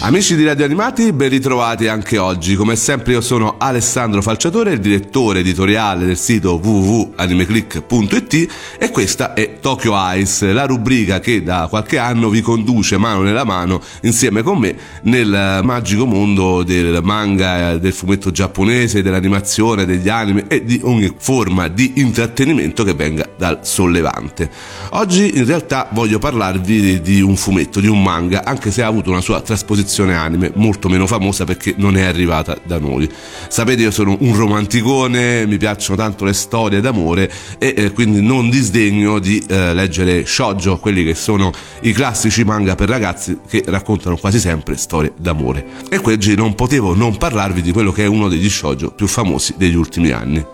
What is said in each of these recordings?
Amici di Radio Animati, ben ritrovati anche oggi. Come sempre io sono Alessandro Falciatore, il direttore editoriale del sito www.animeclick.it e questa è Tokyo Eyes, la rubrica che da qualche anno vi conduce mano nella mano insieme con me nel magico mondo del manga, del fumetto giapponese, dell'animazione, degli anime e di ogni forma di intrattenimento che venga dal sollevante. Oggi in realtà voglio parlarvi di un fumetto, di un manga, anche se ha avuto una sua trasposizione anime molto meno famosa perché non è arrivata da noi. Sapete, io sono un romanticone, mi piacciono tanto le storie d'amore e quindi non disdegno di leggere shoujo, quelli che sono i classici manga per ragazzi che raccontano quasi sempre storie d'amore, e oggi non potevo non parlarvi di quello che è uno degli shoujo più famosi degli ultimi anni.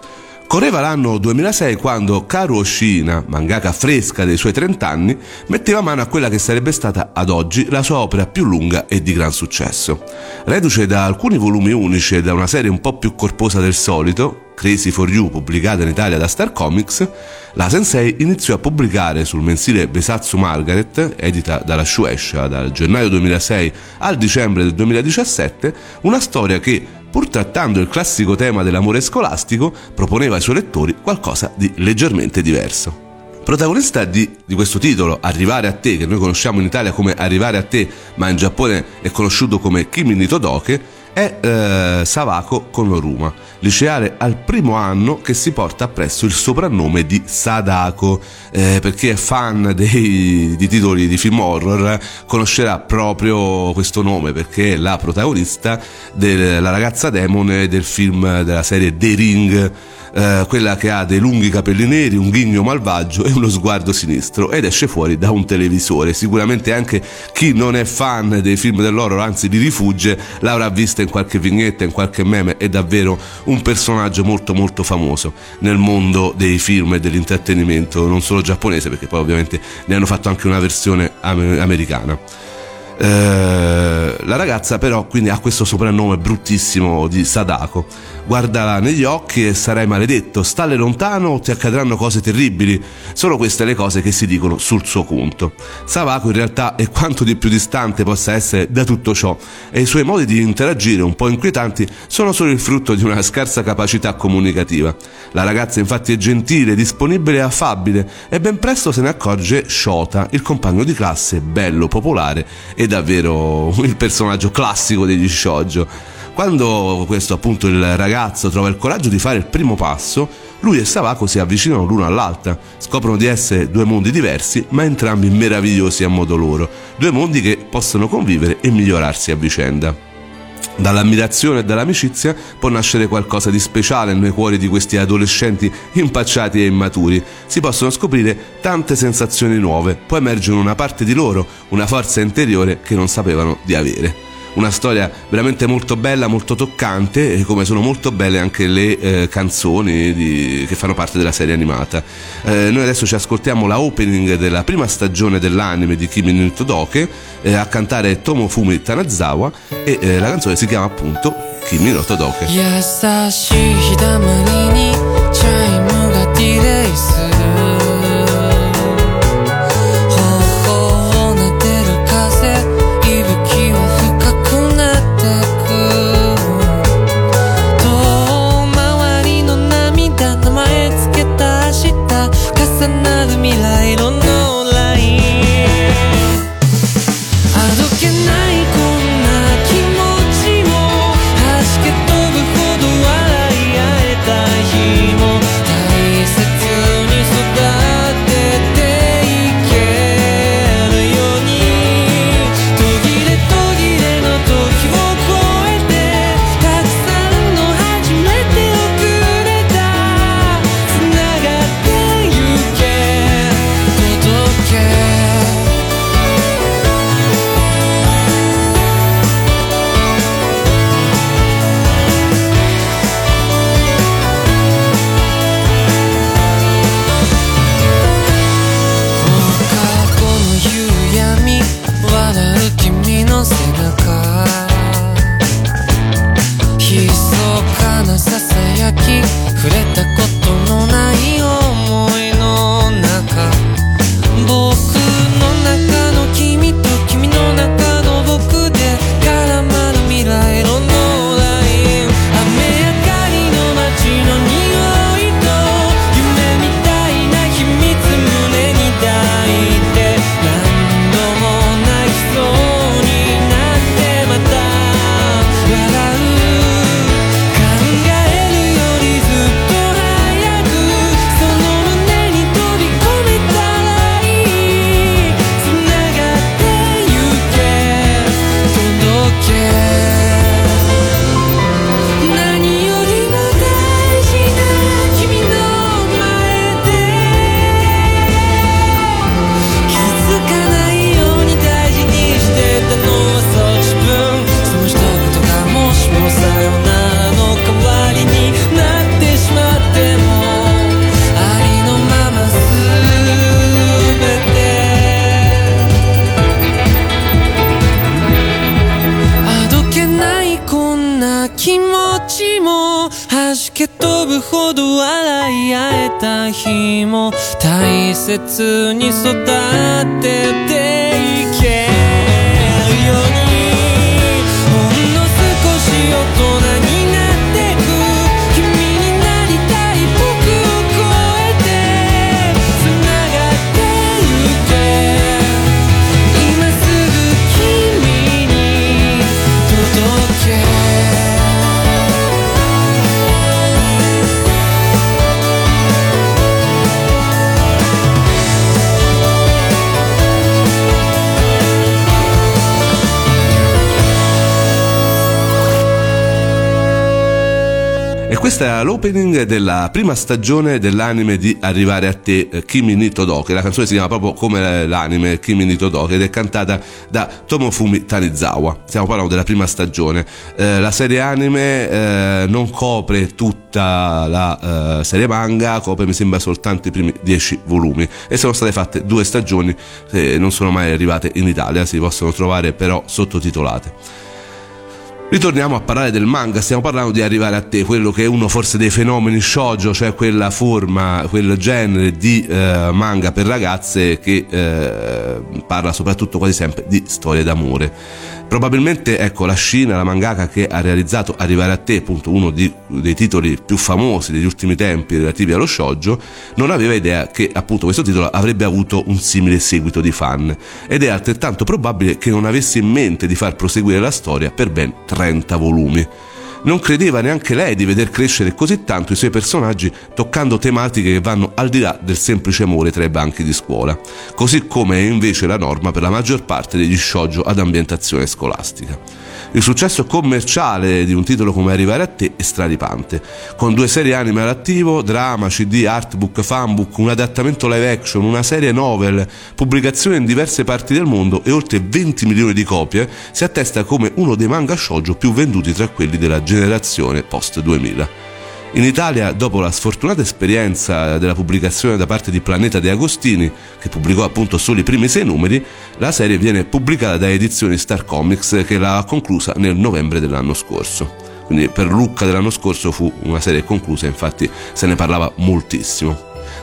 Correva l'anno 2006 quando Karuho Shiina, mangaka fresca dei suoi 30 anni, metteva mano a quella che sarebbe stata ad oggi la sua opera più lunga e di gran successo. Reduce da alcuni volumi unici e da una serie un po' più corposa del solito, Crazy for You, pubblicata in Italia da Star Comics, la Sensei iniziò a pubblicare sul mensile Besatsu Margaret, edita dalla Shueisha dal gennaio 2006 al dicembre del 2017, una storia che, pur trattando il classico tema dell'amore scolastico, proponeva ai suoi lettori qualcosa di leggermente diverso. Protagonista di questo titolo, Arrivare a te, che noi conosciamo in Italia come Arrivare a te, ma in Giappone è conosciuto come Kimi ni Todoke, è Sawako Kuronuma, liceale al primo anno che si porta appresso il soprannome di Sadako, per chi è fan di titoli di film horror conoscerà proprio questo nome, perché è la protagonista della ragazza demone del film della serie The Ring, quella che ha dei lunghi capelli neri, un ghigno malvagio e uno sguardo sinistro, ed esce fuori da un televisore. Sicuramente anche chi non è fan dei film dell'horror, anzi li rifugge, l'avrà vista in qualche vignetta, in qualche meme. È davvero un personaggio molto molto famoso nel mondo dei film e dell'intrattenimento, non solo giapponese, perché poi ovviamente ne hanno fatto anche una versione americana. La ragazza però quindi ha questo soprannome bruttissimo di Sadako. Guardala negli occhi e sarai maledetto, stalle lontano o ti accadranno cose terribili. Sono queste le cose che si dicono sul suo conto. Sawako in realtà è quanto di più distante possa essere da tutto ciò, e i suoi modi di interagire un po' inquietanti sono solo il frutto di una scarsa capacità comunicativa. La ragazza infatti è gentile, disponibile e affabile, e ben presto se ne accorge Shota, il compagno di classe, bello, popolare e davvero il personaggio classico degli shoujo. Quando questo appunto il ragazzo trova il coraggio di fare il primo passo, lui e Sawako si avvicinano l'uno all'altra, scoprono di essere due mondi diversi ma entrambi meravigliosi a modo loro, due mondi che possono convivere e migliorarsi a vicenda. Dall'ammirazione e dall'amicizia può nascere qualcosa di speciale nei cuori di questi adolescenti impacciati e immaturi. Si possono scoprire tante sensazioni nuove, può emergere una parte di loro, una forza interiore che non sapevano di avere. Una storia veramente molto bella, molto toccante, e come sono molto belle anche le canzoni che fanno parte della serie animata. Noi adesso ci ascoltiamo la opening della prima stagione dell'anime di Kimi ni Todoke, a cantare Tomofumi Tanazawa, e la canzone si chiama appunto Kimi ni Todoke. 弾け飛ぶほど笑い合えた日も大切に育てていけるようにほんの少し大人にQuesta è l'opening della prima stagione dell'anime di Arrivare a te, Kimi ni Todoke. La canzone si chiama proprio come l'anime, Kimi ni Todoke, ed è cantata da Tomofumi Tanazawa. Stiamo parlando della prima stagione. La serie anime non copre tutta la serie manga, copre mi sembra soltanto i primi 10 volumi, e sono state fatte 2 stagioni che non sono mai arrivate in Italia, si possono trovare però sottotitolate. Ritorniamo a parlare del manga, stiamo parlando di Arrivare a te, quello che è uno forse dei fenomeni shoujo, cioè quella forma, quel genere di manga per ragazze che parla soprattutto quasi sempre di storie d'amore. Probabilmente, ecco, la Shiina, la mangaka che ha realizzato Arrivare a te, appunto uno dei titoli più famosi degli ultimi tempi relativi allo shoujo, non aveva idea che appunto questo titolo avrebbe avuto un simile seguito di fan, ed è altrettanto probabile che non avesse in mente di far proseguire la storia per ben 30 volumi. Non credeva neanche lei di veder crescere così tanto i suoi personaggi, toccando tematiche che vanno al di là del semplice amore tra i banchi di scuola, così come è invece la norma per la maggior parte degli shoujo ad ambientazione scolastica. Il successo commerciale di un titolo come Arrivare a te è straripante, con 2 serie anime all'attivo, drama, CD, artbook, fanbook, un adattamento live action, una serie novel, pubblicazione in diverse parti del mondo e oltre 20 milioni di copie. Si attesta come uno dei manga shoujo più venduti tra quelli della generazione post 2000. In Italia, dopo la sfortunata esperienza della pubblicazione da parte di Planeta De Agostini, che pubblicò appunto solo i primi 6 numeri, la serie viene pubblicata da edizioni Star Comics, che l'ha conclusa nel novembre dell'anno scorso. Quindi per Lucca dell'anno scorso fu una serie conclusa, infatti se ne parlava moltissimo.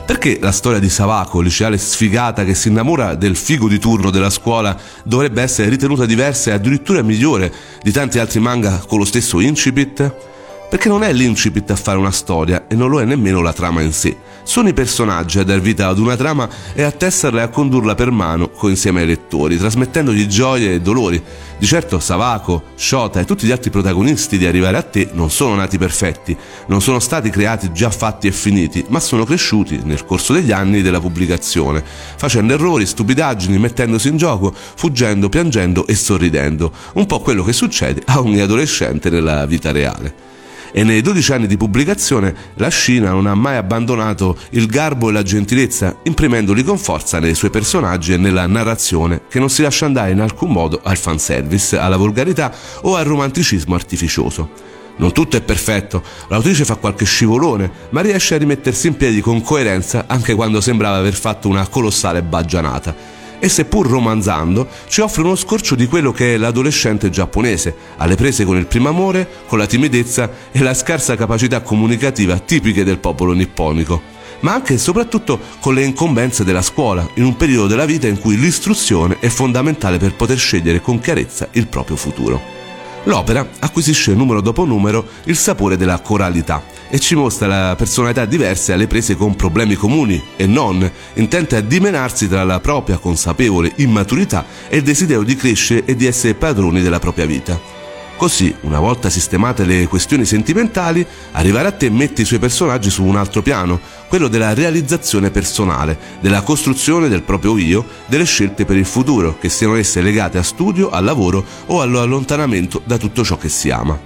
Perché la storia di Sawako, liceale sfigata che si innamora del figo di turno della scuola, dovrebbe essere ritenuta diversa e addirittura migliore di tanti altri manga con lo stesso incipit? Perché non è l'incipit a fare una storia, e non lo è nemmeno la trama in sé. Sono i personaggi a dar vita ad una trama e a tesserla e a condurla per mano insieme ai lettori, trasmettendogli gioie e dolori. Di certo Sawako, Shota e tutti gli altri protagonisti di Arrivare a te non sono nati perfetti, non sono stati creati già fatti e finiti, ma sono cresciuti nel corso degli anni della pubblicazione, facendo errori, stupidaggini, mettendosi in gioco, fuggendo, piangendo e sorridendo. Un po' quello che succede a ogni adolescente nella vita reale. E nei 12 anni di pubblicazione la Shiina non ha mai abbandonato il garbo e la gentilezza, imprimendoli con forza nei suoi personaggi e nella narrazione, che non si lascia andare in alcun modo al fanservice, alla volgarità o al romanticismo artificioso. Non tutto è perfetto, l'autrice fa qualche scivolone, ma riesce a rimettersi in piedi con coerenza anche quando sembrava aver fatto una colossale baggianata. E seppur romanzando, ci offre uno scorcio di quello che è l'adolescente giapponese, alle prese con il primo amore, con la timidezza e la scarsa capacità comunicativa tipiche del popolo nipponico, ma anche e soprattutto con le incombenze della scuola, in un periodo della vita in cui l'istruzione è fondamentale per poter scegliere con chiarezza il proprio futuro. L'opera acquisisce numero dopo numero il sapore della coralità e ci mostra la personalità diversa alle prese con problemi comuni e non, intente a dimenarsi tra la propria consapevole immaturità e il desiderio di crescere e di essere padroni della propria vita. Così, una volta sistemate le questioni sentimentali, Arrivare a te mette i suoi personaggi su un altro piano, quello della realizzazione personale, della costruzione del proprio io, delle scelte per il futuro, che siano esse legate a studio, al lavoro o all'allontanamento da tutto ciò che si ama.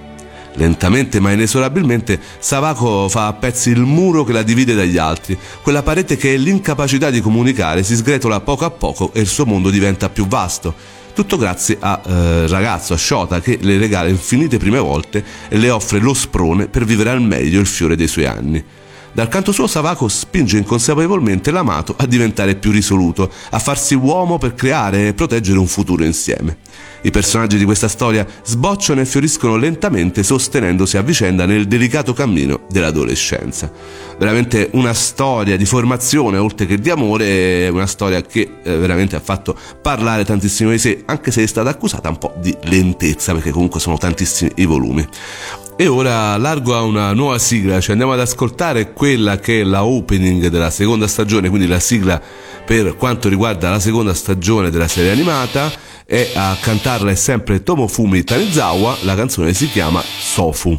Lentamente ma inesorabilmente Sawako fa a pezzi il muro che la divide dagli altri, quella parete che è l'incapacità di comunicare si sgretola poco a poco e il suo mondo diventa più vasto. Tutto grazie a ragazzo, a Shota, che le regala infinite prime volte e le offre lo sprone per vivere al meglio il fiore dei suoi anni. Dal canto suo Sawako spinge inconsapevolmente l'amato a diventare più risoluto, a farsi uomo per creare e proteggere un futuro insieme. I personaggi di questa storia sbocciano e fioriscono lentamente, sostenendosi a vicenda nel delicato cammino dell'adolescenza. Veramente una storia di formazione oltre che di amore, una storia che veramente ha fatto parlare tantissimo di sé, anche se è stata accusata un po' di lentezza, perché comunque sono tantissimi i volumi. E ora largo a una nuova sigla, ci andiamo ad ascoltare quella che è la opening della seconda stagione, quindi la sigla per quanto riguarda la seconda stagione della serie animata, e a cantarla è sempre Tomofumi Tanazawa, la canzone si chiama Sofu.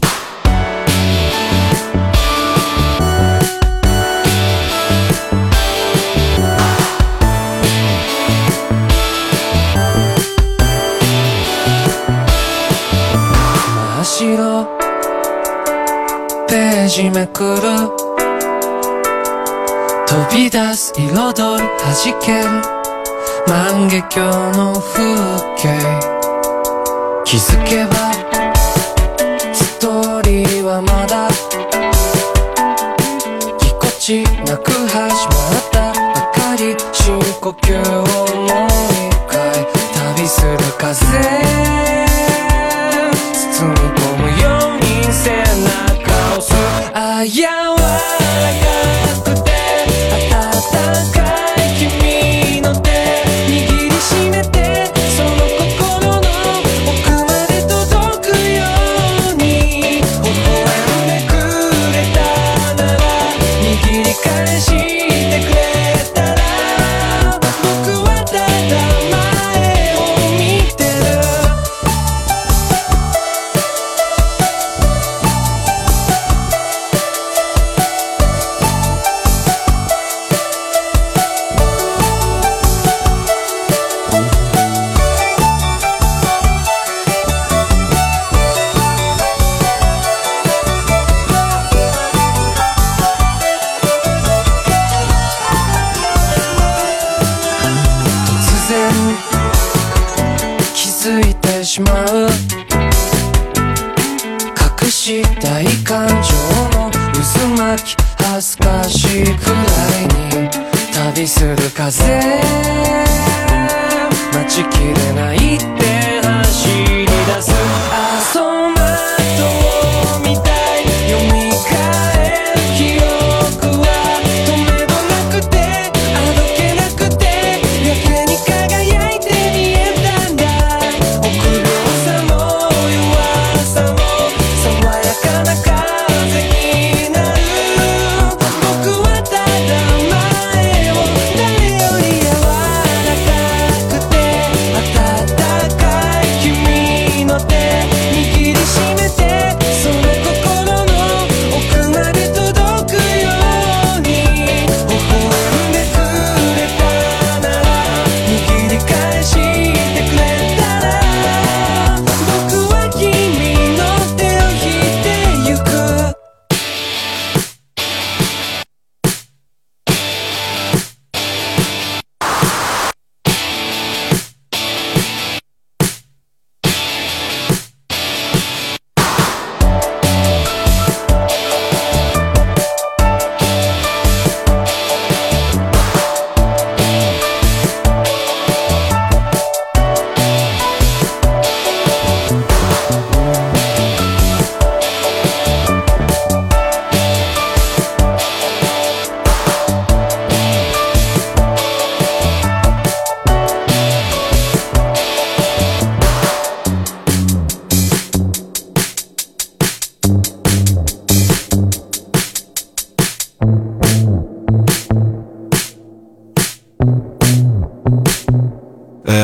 ページめくる飛び出す彩る弾ける万華鏡の風景気づけばストーリーはまだぎこちなく始まったばかり深呼吸をもう一回旅する風包み込むように背中あやわらかくて温かい君の手握りしめてその心の奥まで届くように微笑んでくれたなら握り返してくれたら僕はただ前を見てる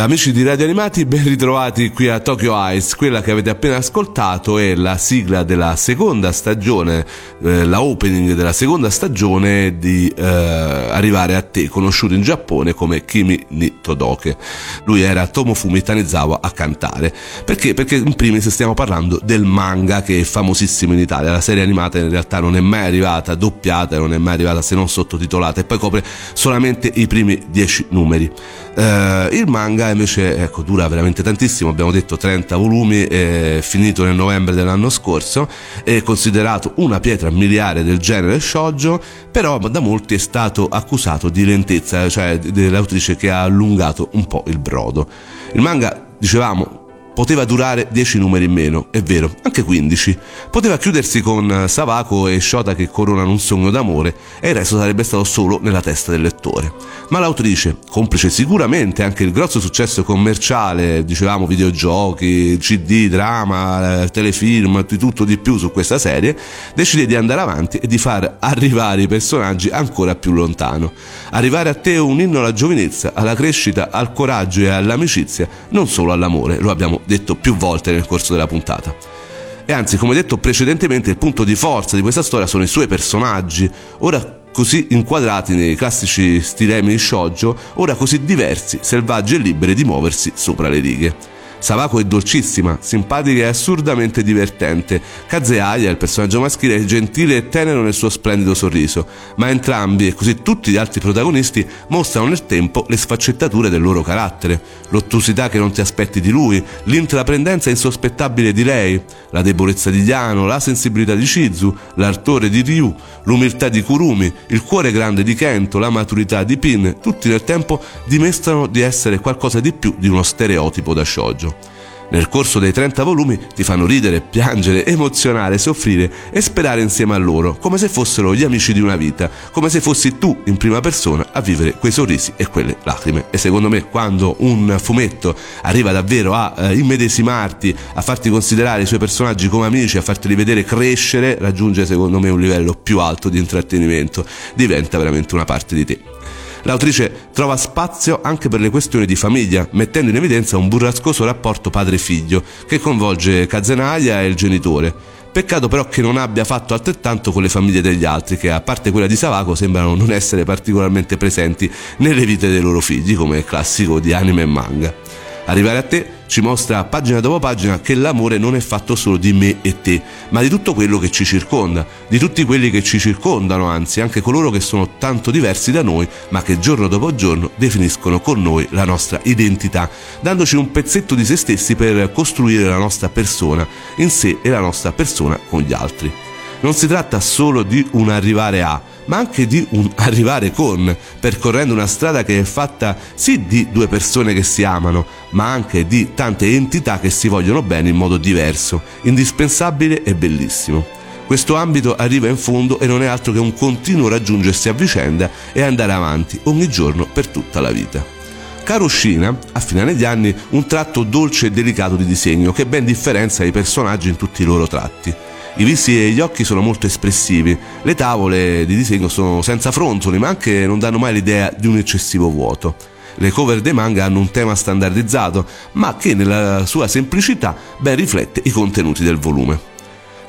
Amici di Radio Animati, ben ritrovati qui a Tokyo Eyes. Quella che avete appena ascoltato è la sigla della seconda stagione, la opening della seconda stagione di Arrivare a Te, conosciuto in Giappone come Kimi ni Todoke. Lui era Tomofumi Tanazawa a cantare. Perché in primis stiamo parlando del manga, che è famosissimo in Italia. La serie animata in realtà non è mai arrivata doppiata, non è mai arrivata se non sottotitolata, e poi copre solamente i primi 10 numeri. Il manga è invece ecco, dura veramente tantissimo, abbiamo detto 30 volumi, finito nel novembre dell'anno scorso, è considerato una pietra miliare del genere shoujo, però da molti è stato accusato di lentezza, cioè dell'autrice che ha allungato un po' il brodo. Il manga, dicevamo, poteva durare 10 numeri in meno, è vero, anche 15. Poteva chiudersi con Sawako e Shota che coronano un sogno d'amore e il resto sarebbe stato solo nella testa del lettore. Ma l'autrice, complice sicuramente anche il grosso successo commerciale, dicevamo videogiochi, CD, drama, telefilm, di tutto di più su questa serie, decide di andare avanti e di far arrivare i personaggi ancora più lontano. Arrivare a te è un inno alla giovinezza, alla crescita, al coraggio e all'amicizia, non solo all'amore, lo abbiamo detto più volte nel corso della puntata. E anzi, come detto precedentemente, il punto di forza di questa storia sono i suoi personaggi, ora così inquadrati nei classici stilemi shoujo, ora così diversi, selvaggi e liberi di muoversi sopra le righe. Sawako è dolcissima, simpatica e assurdamente divertente. Kazehaya, il personaggio maschile, è gentile e tenero nel suo splendido sorriso, ma entrambi, e così tutti gli altri protagonisti, mostrano nel tempo le sfaccettature del loro carattere, l'ottusità che non ti aspetti di lui, l'intraprendenza insospettabile di lei, la debolezza di Yano, la sensibilità di Shizu, l'ardore di Ryu, l'umiltà di Kurumi, il cuore grande di Kento, la maturità di Pin, tutti nel tempo dimostrano di essere qualcosa di più di uno stereotipo da shoujo. Nel corso dei 30 volumi ti fanno ridere, piangere, emozionare, soffrire e sperare insieme a loro, come se fossero gli amici di una vita, come se fossi tu in prima persona a vivere quei sorrisi e quelle lacrime. E secondo me, quando un fumetto arriva davvero a immedesimarti, a farti considerare i suoi personaggi come amici, a farteli vedere crescere, raggiunge secondo me un livello più alto di intrattenimento, diventa veramente una parte di te. L'autrice trova spazio anche per le questioni di famiglia, mettendo in evidenza un burrascoso rapporto padre-figlio che coinvolge Kazehaya e il genitore. Peccato però che non abbia fatto altrettanto con le famiglie degli altri, che a parte quella di Sawako sembrano non essere particolarmente presenti nelle vite dei loro figli, come è classico di anime e manga. Arrivare a te ci mostra pagina dopo pagina che l'amore non è fatto solo di me e te, ma di tutto quello che ci circonda, di tutti quelli che ci circondano, anzi anche coloro che sono tanto diversi da noi, ma che giorno dopo giorno definiscono con noi la nostra identità, dandoci un pezzetto di se stessi per costruire la nostra persona in sé e la nostra persona con gli altri. Non si tratta solo di un arrivare a, ma anche di un arrivare con, percorrendo una strada che è fatta sì di due persone che si amano, ma anche di tante entità che si vogliono bene in modo diverso, indispensabile e bellissimo. Questo ambito arriva in fondo e non è altro che un continuo raggiungersi a vicenda e andare avanti ogni giorno per tutta la vita. Karuho Shiina affina negli anni un tratto dolce e delicato di disegno che ben differenzia i personaggi in tutti i loro tratti. I visi e gli occhi sono molto espressivi, le tavole di disegno sono senza fronzoli, ma anche non danno mai l'idea di un eccessivo vuoto. Le cover dei manga hanno un tema standardizzato, ma che nella sua semplicità ben riflette i contenuti del volume.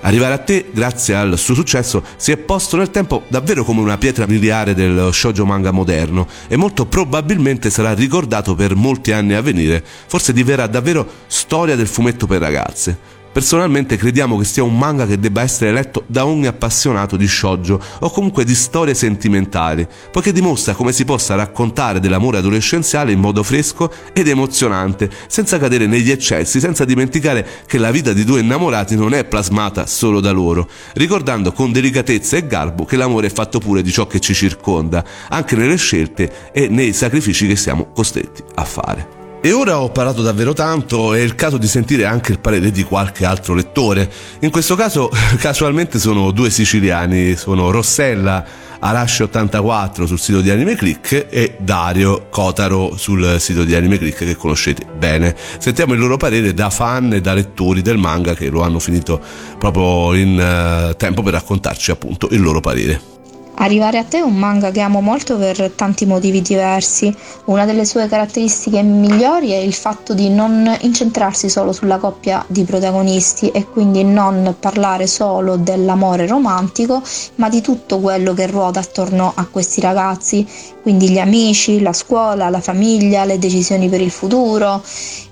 Arrivare a te, grazie al suo successo, si è posto nel tempo davvero come una pietra miliare del shoujo manga moderno e molto probabilmente sarà ricordato per molti anni a venire, forse diverrà davvero storia del fumetto per ragazze. Personalmente crediamo che sia un manga che debba essere letto da ogni appassionato di shoujo o comunque di storie sentimentali, poiché dimostra come si possa raccontare dell'amore adolescenziale in modo fresco ed emozionante, senza cadere negli eccessi, senza dimenticare che la vita di due innamorati non è plasmata solo da loro, ricordando con delicatezza e garbo che l'amore è fatto pure di ciò che ci circonda, anche nelle scelte e nei sacrifici che siamo costretti a fare. E ora ho parlato davvero tanto, è il caso di sentire anche il parere di qualche altro lettore. In questo caso casualmente sono due siciliani, sono Rossella, Arash84 sul sito di Anime Click e Dario, Cotaro sul sito di Anime Click, che conoscete bene. Sentiamo il loro parere da fan e da lettori del manga che lo hanno finito proprio in tempo per raccontarci appunto il loro parere. Arrivare a te è un manga che amo molto per tanti motivi diversi. Una delle sue caratteristiche migliori è il fatto di non incentrarsi solo sulla coppia di protagonisti e quindi non parlare solo dell'amore romantico, ma di tutto quello che ruota attorno a questi ragazzi, quindi gli amici, la scuola, la famiglia, le decisioni per il futuro.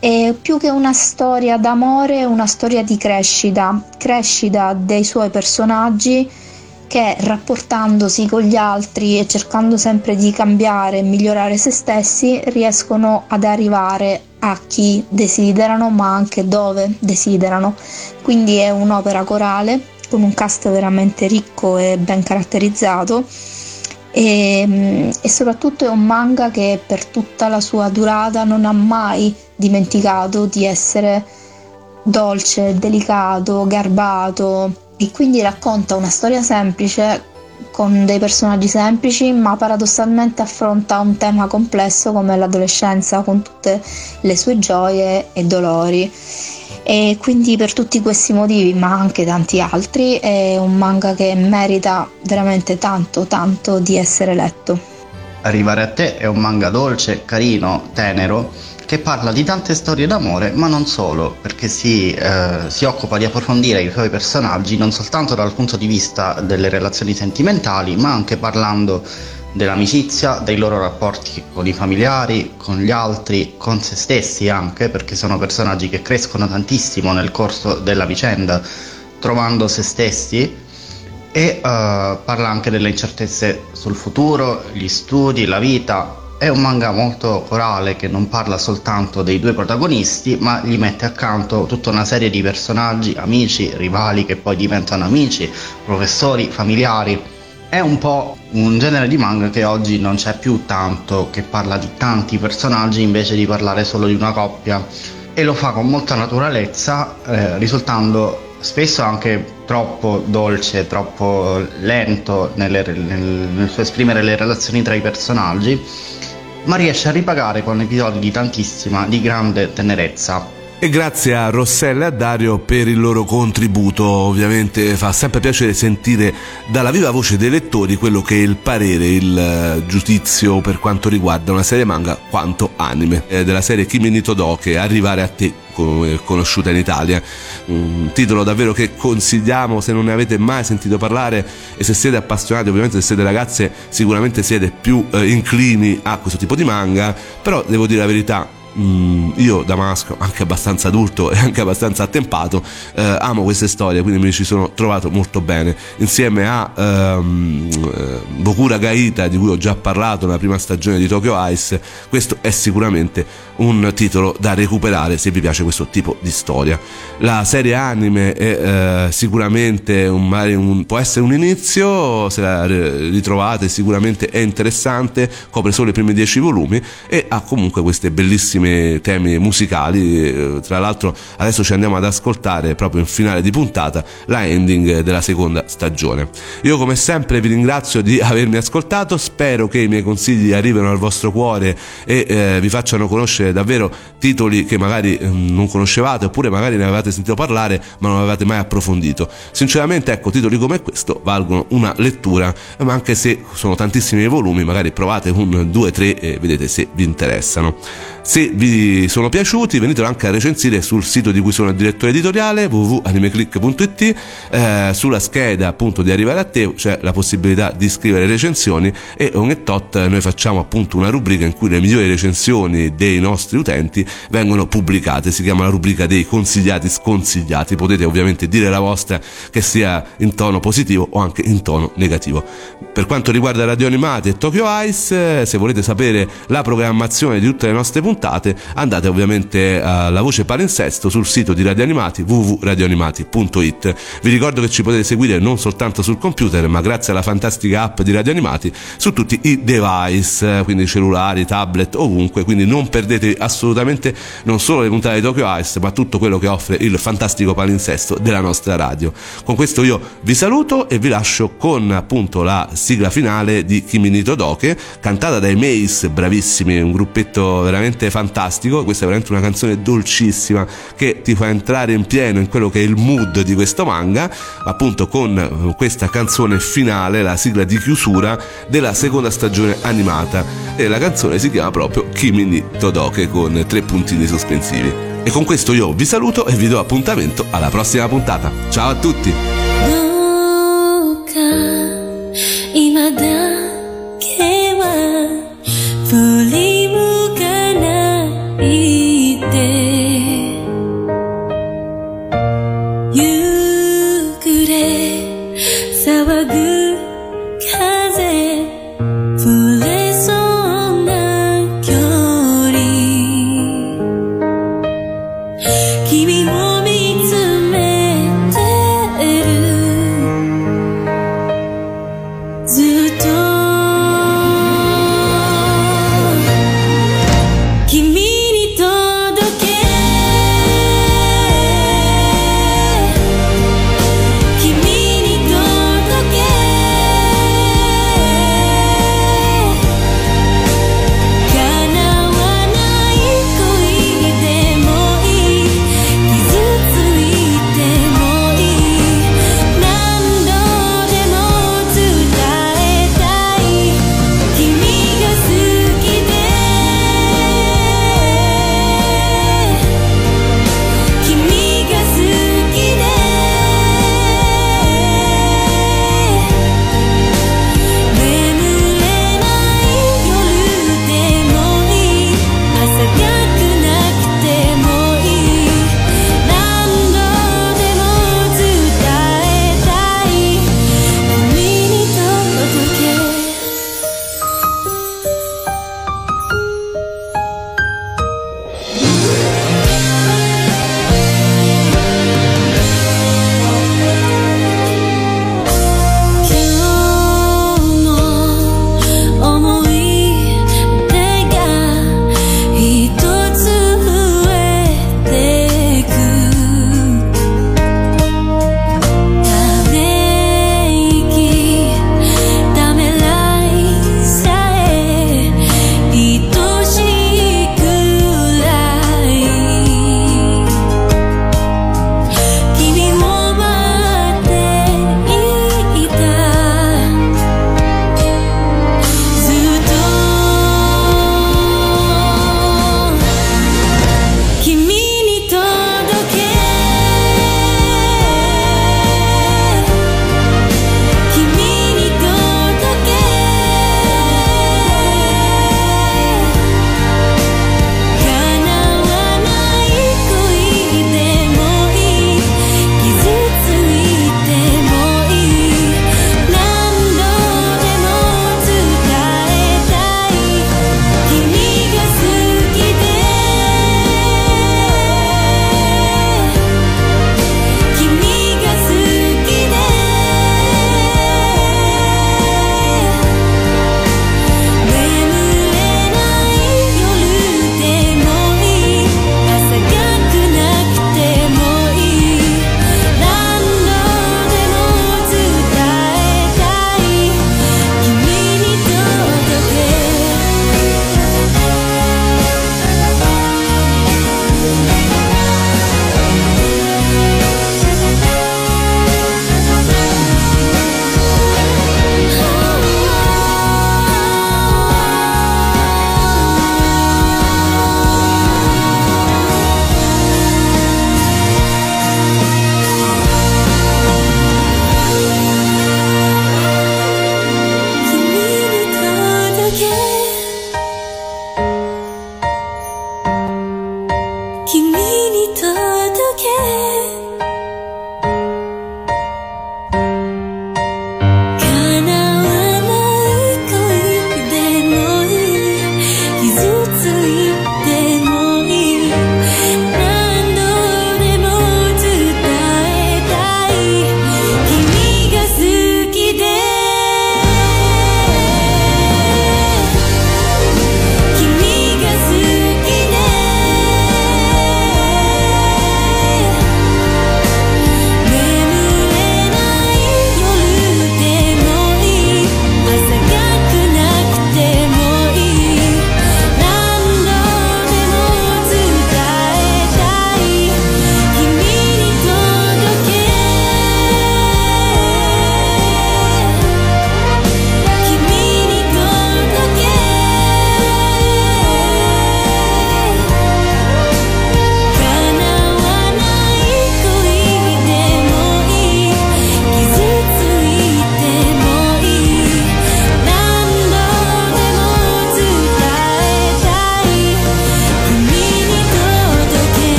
E più che una storia d'amore, una storia di crescita dei suoi personaggi, perché rapportandosi con gli altri e cercando sempre di cambiare e migliorare se stessi riescono ad arrivare a chi desiderano, ma anche dove desiderano. Quindi è un'opera corale con un cast veramente ricco e ben caratterizzato e soprattutto è un manga che per tutta la sua durata non ha mai dimenticato di essere dolce, delicato, garbato, e quindi racconta una storia semplice con dei personaggi semplici, ma paradossalmente affronta un tema complesso come l'adolescenza con tutte le sue gioie e dolori. E quindi per tutti questi motivi, ma anche tanti altri, è un manga che merita veramente tanto tanto di essere letto. Arrivare a te è un manga dolce, carino, tenero, che parla di tante storie d'amore, ma non solo, perché si occupa di approfondire i suoi personaggi non soltanto dal punto di vista delle relazioni sentimentali, ma anche parlando dell'amicizia, dei loro rapporti con i familiari, con gli altri, con se stessi anche, perché sono personaggi che crescono tantissimo nel corso della vicenda, trovando se stessi, e parla anche delle incertezze sul futuro, gli studi, la vita. È un manga molto corale che non parla soltanto dei due protagonisti, ma gli mette accanto tutta una serie di personaggi, amici, rivali che poi diventano amici, professori, familiari. È un po' un genere di manga che oggi non c'è più tanto, che parla di tanti personaggi invece di parlare solo di una coppia, e lo fa con molta naturalezza, risultando spesso anche troppo dolce, troppo lento nel suo esprimere le relazioni tra i personaggi, ma riesce a ripagare con episodi di tantissima, di grande tenerezza. E grazie a Rossella e a Dario per il loro contributo. Ovviamente fa sempre piacere sentire dalla viva voce dei lettori quello che è il parere, il giudizio per quanto riguarda una serie manga quanto anime, della serie Kimi ni Todoke, Arrivare a te, conosciuta in Italia, un titolo davvero che consigliamo se non ne avete mai sentito parlare, e se siete appassionati, ovviamente se siete ragazze sicuramente siete più inclini a questo tipo di manga. Però devo dire la verità, io da maschio anche abbastanza adulto e anche abbastanza attempato amo queste storie, quindi mi ci sono trovato molto bene insieme a Bokura Gaita, di cui ho già parlato nella prima stagione di Tokyo Ice. Questo è sicuramente un titolo da recuperare se vi piace questo tipo di storia. La serie anime è sicuramente può essere un inizio, se la ritrovate sicuramente è interessante, copre solo i primi 10 volumi e ha comunque queste bellissime temi musicali. Tra l'altro adesso ci andiamo ad ascoltare proprio in finale di puntata la ending della seconda stagione. Io come sempre vi ringrazio di avermi ascoltato, spero che i miei consigli arrivino al vostro cuore e vi facciano conoscere davvero titoli che magari non conoscevate, oppure magari ne avevate sentito parlare ma non avevate mai approfondito. Sinceramente, ecco, titoli come questo valgono una lettura, ma anche se sono tantissimi i volumi, magari provate un 2-3 e vedete se vi interessano. Se vi sono piaciuti, venitelo anche a recensire sul sito di cui sono il direttore editoriale, www.animeclick.it. Sulla scheda appunto di Arrivare a te c'è la possibilità di scrivere recensioni, e ogni tot noi facciamo appunto una rubrica in cui le migliori recensioni dei nostri utenti vengono pubblicate. Si chiama la rubrica dei consigliati sconsigliati. Potete ovviamente dire la vostra, che sia in tono positivo o anche in tono negativo. Per quanto riguarda Radio Animati e Tokyo Ice, se volete sapere la programmazione di tutte le nostre puntate, andate ovviamente alla voce palinsesto sul sito di Radio Animati, www.radioanimati.it. Vi ricordo che ci potete seguire non soltanto sul computer, ma grazie alla fantastica app di Radio Animati su tutti i device, quindi cellulari, tablet, ovunque. Quindi non perdetevi assolutamente non solo le puntate di Tokyo Ice, ma tutto quello che offre il fantastico palinsesto della nostra radio. Con questo io vi saluto e vi lascio con appunto la sigla finale di Kimi ni Todoke, cantata dai Mace, bravissimi, un gruppetto veramente fantastico. Questa è veramente una canzone dolcissima che ti fa entrare in pieno in quello che è il mood di questo manga, appunto con questa canzone finale, la sigla di chiusura della seconda stagione animata, e la canzone si chiama proprio Kimi ni Todoke con 3 puntini sospensivi. E con questo io vi saluto e vi do appuntamento alla prossima puntata. Ciao a tutti. 騒ぐ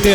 Avete